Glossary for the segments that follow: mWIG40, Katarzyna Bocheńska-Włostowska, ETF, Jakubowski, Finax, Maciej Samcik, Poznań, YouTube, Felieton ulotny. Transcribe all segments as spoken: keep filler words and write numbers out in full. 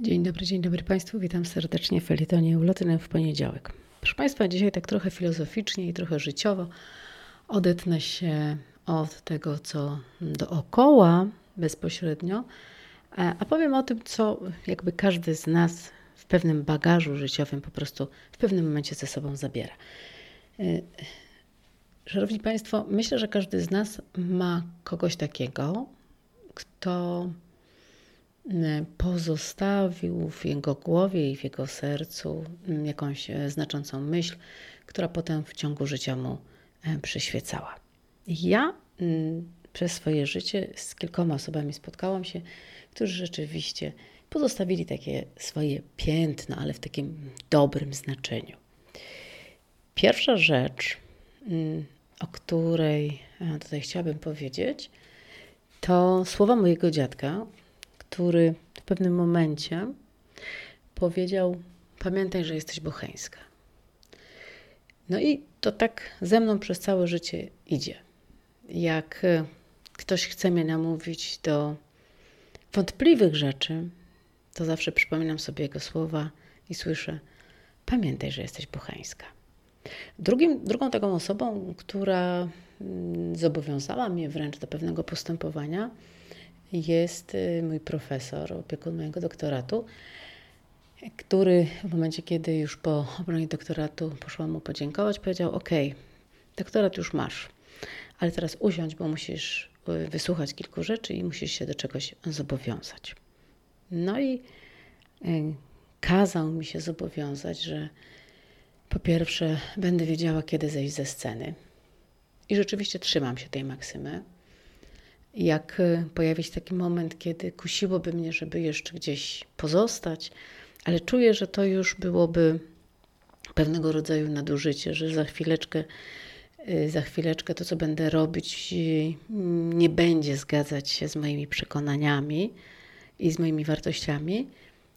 Dzień dobry, dzień dobry Państwu. Witam serdecznie w Felietonie ulotnym w poniedziałek. Proszę Państwa, dzisiaj tak trochę filozoficznie i trochę życiowo odetnę się od tego, co dookoła bezpośrednio, a powiem o tym, co jakby każdy z nas w pewnym bagażu życiowym po prostu w pewnym momencie ze sobą zabiera. Szanowni Państwo, myślę, że każdy z nas ma kogoś takiego, kto pozostawił w jego głowie i w jego sercu jakąś znaczącą myśl, która potem w ciągu życia mu przyświecała. Ja przez swoje życie z kilkoma osobami spotkałam się, którzy rzeczywiście pozostawili takie swoje piętna, ale w takim dobrym znaczeniu. Pierwsza rzecz, o której tutaj chciałabym powiedzieć, to słowa mojego dziadka, który w pewnym momencie powiedział: pamiętaj, że jesteś bocheńska. No i to tak ze mną przez całe życie idzie. Jak ktoś chce mnie namówić do wątpliwych rzeczy, to zawsze przypominam sobie jego słowa i słyszę: pamiętaj, że jesteś bocheńska. Drugim, drugą taką osobą, która zobowiązała mnie wręcz do pewnego postępowania, jest mój profesor, opiekun mojego doktoratu, który w momencie, kiedy już po obronie doktoratu poszłam mu podziękować, powiedział: ok, doktorat już masz, ale teraz usiądź, bo musisz wysłuchać kilku rzeczy i musisz się do czegoś zobowiązać. No i kazał mi się zobowiązać, że po pierwsze będę wiedziała, kiedy zejść ze sceny. I rzeczywiście trzymam się tej maksymy. Jak pojawi się taki moment, kiedy kusiłoby mnie, żeby jeszcze gdzieś pozostać, ale czuję, że to już byłoby pewnego rodzaju nadużycie, że za chwileczkę, za chwileczkę to, co będę robić, nie będzie zgadzać się z moimi przekonaniami i z moimi wartościami,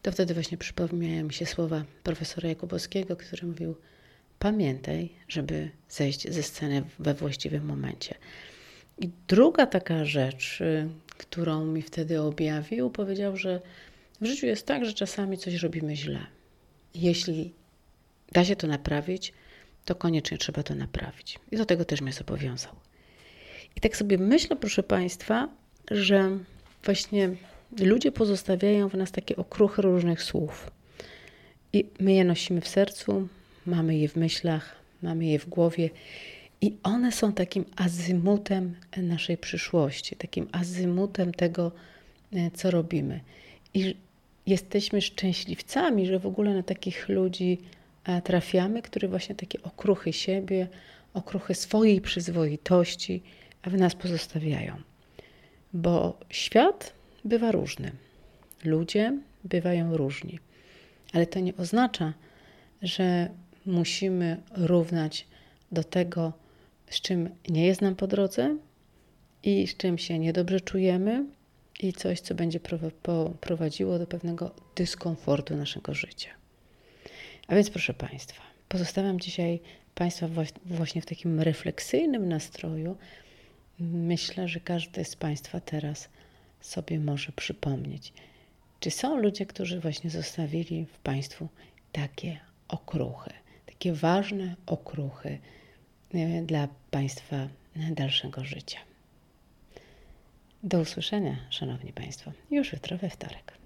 to wtedy właśnie przypomniały mi się słowa profesora Jakubowskiego, który mówił: pamiętaj, żeby zejść ze sceny we właściwym momencie. I druga taka rzecz, którą mi wtedy objawił, powiedział, że w życiu jest tak, że czasami coś robimy źle. Jeśli da się to naprawić, to koniecznie trzeba to naprawić. I do tego też mnie zobowiązał. I tak sobie myślę, proszę Państwa, że właśnie ludzie pozostawiają w nas takie okruchy różnych słów. I my je nosimy w sercu, mamy je w myślach, mamy je w głowie. I one są takim azymutem naszej przyszłości, takim azymutem tego, co robimy. I jesteśmy szczęśliwcami, że w ogóle na takich ludzi trafiamy, którzy właśnie takie okruchy siebie, okruchy swojej przyzwoitości w nas pozostawiają. Bo świat bywa różny, ludzie bywają różni, ale to nie oznacza, że musimy równać do tego, z czym nie jest nam po drodze i z czym się niedobrze czujemy i coś, co będzie prowadziło do pewnego dyskomfortu naszego życia. A więc proszę Państwa, pozostawiam dzisiaj Państwa właśnie w takim refleksyjnym nastroju. Myślę, że każdy z Państwa teraz sobie może przypomnieć, czy są ludzie, którzy właśnie zostawili w Państwu takie okruchy, takie ważne okruchy dla Państwa dalszego życia. Do usłyszenia, Szanowni Państwo, już jutro we wtorek.